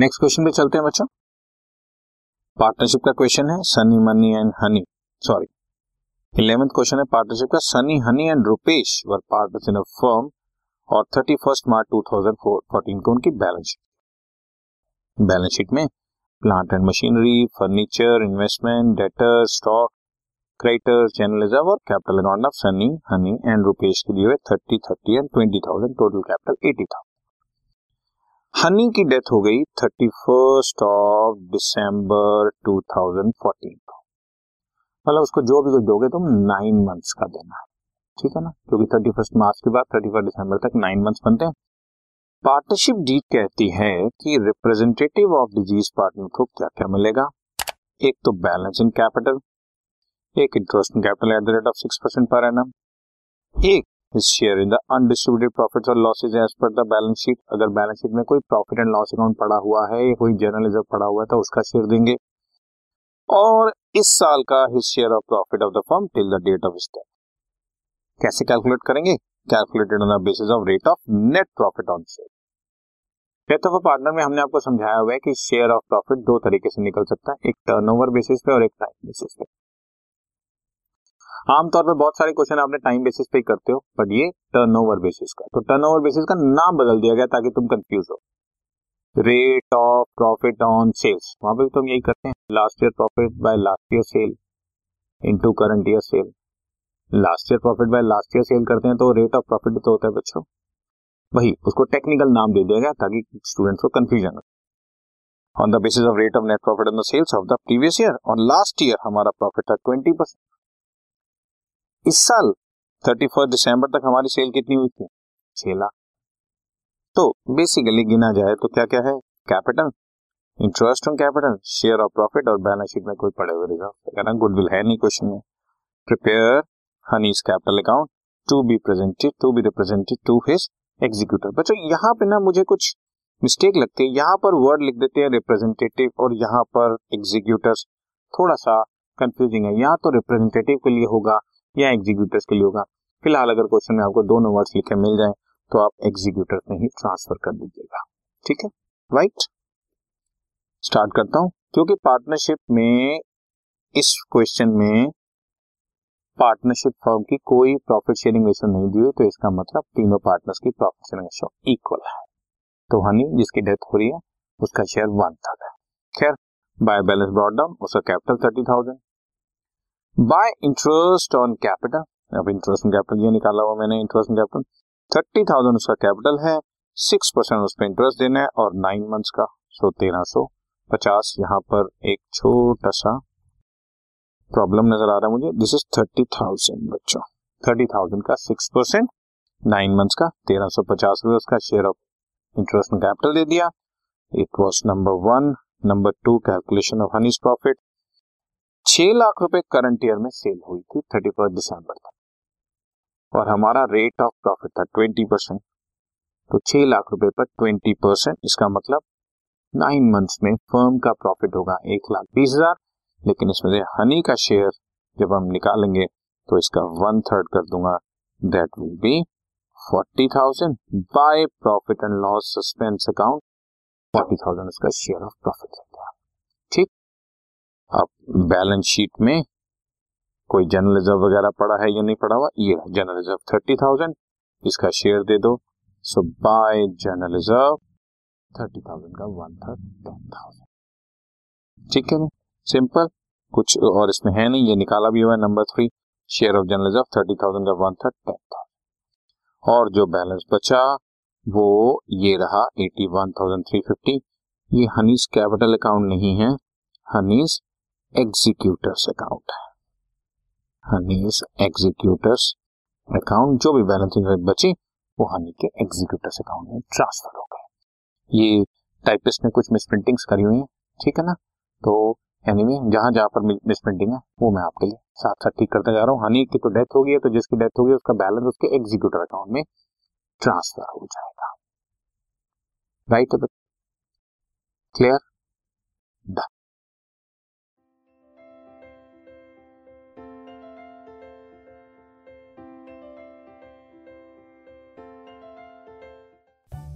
Next question पे चलते हैं बच्चों। पार्टनरशिप का क्वेश्चन है, Sunny money and Honey, sorry 11th question है पार्टनरशिप का। Sunny Honey and Rupesh were partners in a firm और 31 मार्च 2014 को उनकी बैलेंस शीट में plant and machinery, furniture, investment, debtor, stock, creditors, journalism और capital account of Sunny Honey and Rupesh के लिए 30, 30 and 20,000, total capital 80,000। Honey की डेथ हो गई 31 दिसंबर 2014 को, मतलब उसको जो भी कुछ दोगे तुम 9 months का देना है, ठीक है ना, क्योंकि 31 मार्च के बाद 31 दिसंबर तक 9 months बनते हैं। पार्टनरशिप डीड कहती है कि रिप्रेजेंटेटिव ऑफ डिजीज पार्टनर को क्या क्या मिलेगा। एक तो बैलेंस इन कैपिटल, एक interest in capital at the rate of 6% पर एनम, एक his share in the undistributed profits और losses as per the balance sheet. अगर बैलेंस शीट में कोई प्रॉफिट एंड लॉस अकाउंट पड़ा हुआ है या कोई जर्नल रिजर्व पड़ा हुआ है तो उसका शेयर देंगे, और इस साल का his share of profit of the firm till the date of his death. कैसे कैलकुलेट करेंगे? Calculated on the basis of rate of net profit on share. Death of a partner में हमने आपको समझाया हुआ है कि शेयर ऑफ प्रॉफिट दो तरीके से निकल सकता है, एक टर्नओवर बेसिस पे और एक टाइम बेसिस पे। आमतौर पे बहुत सारे क्वेश्चन आपने टाइम बेसिस पे ही करते हो, बट ये टर्नओवर बेसिस का, तो टर्नओवर बेसिस का नाम बदल दिया गया ताकि तुम कंफ्यूज हो। Rate of profit on sales, वहां पे भी तुम यही करते हैं, last year profit by last year sale into current year sale. Last year profit by last year sale करते हैं तो रेट ऑफ प्रॉफिट तो होता है बच्चों, वही उसको टेक्निकल नाम दे दिया गया ताकि स्टूडेंट्स को कंफ्यूजन हो। On the basis of rate of net profit on the sales of the previous year, और लास्ट ईयर हमारा प्रॉफिट था 20%, इस साल 31 दिसंबर तक हमारी सेल कितनी हुई थी, 6 लाख। तो बेसिकली गिना जाए तो क्या क्या है, capital, interest on capital, share of profit और बैलेंस शीट में कोई पड़े हुए रिजर्व। गुडविल है नहीं क्वेश्चन में। Prepare Honey's capital account to be represented to his executor. बच्चों यहाँ पे ना मुझे कुछ मिस्टेक लगती है, यहाँ पर वर्ड लिख देते हैं रिप्रेजेंटेटिव और यहाँ पर एग्जीक्यूटर्स, थोड़ा सा कंफ्यूजिंग है। यहाँ तो रिप्रेजेंटेटिव के लिए होगा या एग्जीक्यूटर्स के लिए होगा। फिलहाल अगर क्वेश्चन में आपको दोनों वर्ड्स लिखे मिल जाए तो आप एग्जीक्यूटर्स में ही ट्रांसफर कर दीजिएगा, ठीक है, राइट। स्टार्ट करता हूं, क्योंकि पार्टनरशिप में इस क्वेश्चन में पार्टनरशिप फर्म की कोई प्रॉफिट शेयरिंग रेशियो नहीं दी हुई, तो इसका मतलब तीनों पार्टनर्स की प्रॉफिट शेयरिंग रेशियो इक्वल है। तो हनी जिसकी डेथ हो रही है उसका शेयर 1,000 है। खैर, बाय बैलेंस ब्रॉट डाउन उसका capital 30,000, by interest on capital, अब इंटरेस्ट ऑन कैपिटल ये निकाला हुआ मैंने, इंटरेस्ट ऑन कैपिटल 30,000 उसका कैपिटल है, 6% उस पर इंटरेस्ट देना है और 9 months का, सो 1,350। यहाँ पर एक छोटा सा प्रॉब्लम नजर आ रहा है मुझे, दिस इज 30,000 बच्चों, 30,000 का 6%, 9 months का 1,350 रुपये उसका share of interest on capital दे दिया। It was number 1। Number 2 calculation of Honey's profit, 6 lakh रुपए करंट ईयर में सेल हुई थी 31 दिसंबर तक, और हमारा रेट ऑफ प्रॉफिट था 20%, तो 6 लाख रुपए पर 20%, इसका मतलब 9 months में फर्म का प्रॉफिट होगा 1,20,000। लेकिन इसमें से हनी का शेयर जब हम निकालेंगे तो इसका 1/3 कर दूंगा, that will be 40,000, by profit and loss suspense account 40,000 उसका शेयर ऑफ प्रॉफिट है, ठीक। अब बैलेंस शीट में कोई जनरल रिजर्व वगैरह पड़ा है या नहीं पड़ा हुआ, ये जनरल रिजर्व 30,000, इसका शेयर दे दो, सो बाय जनरल रिजर्व 30,000 का 1/3, 10,000, ठीक है, सिंपल, कुछ और इसमें है नहीं, ये निकाला भी हुआ है। Number 3 share of general reserve 30,000 का 1/3, 10,000, और जो बैलेंस बचा वो ये रहा 81,350। ये हनीज कैपिटल अकाउंट नहीं है, हनीज एग्जीक्यूटर्स अकाउंट है, हनीज एग्जीक्यूटर्स अकाउंट। जो भी बैलेंसिंग बची वो हनी के एग्जीक्यूटर्स अकाउंट में ट्रांसफर हो गए। ये टाइपिस्ट ने कुछ मिसप्रिंटिंग्स करी हुई है, ठीक है ना, तो एनीवे जहां पर मिसप्रिंटिंग है वो मैं आपके लिए साथ साथ ठीक करता जा रहा हूँ। हनी की तो डेथ होगी, तो जिसकी डेथ होगी उसका बैलेंस उसके एग्जीक्यूटर अकाउंट में ट्रांसफर हो जाएगा, राइट, क्लियर, डन।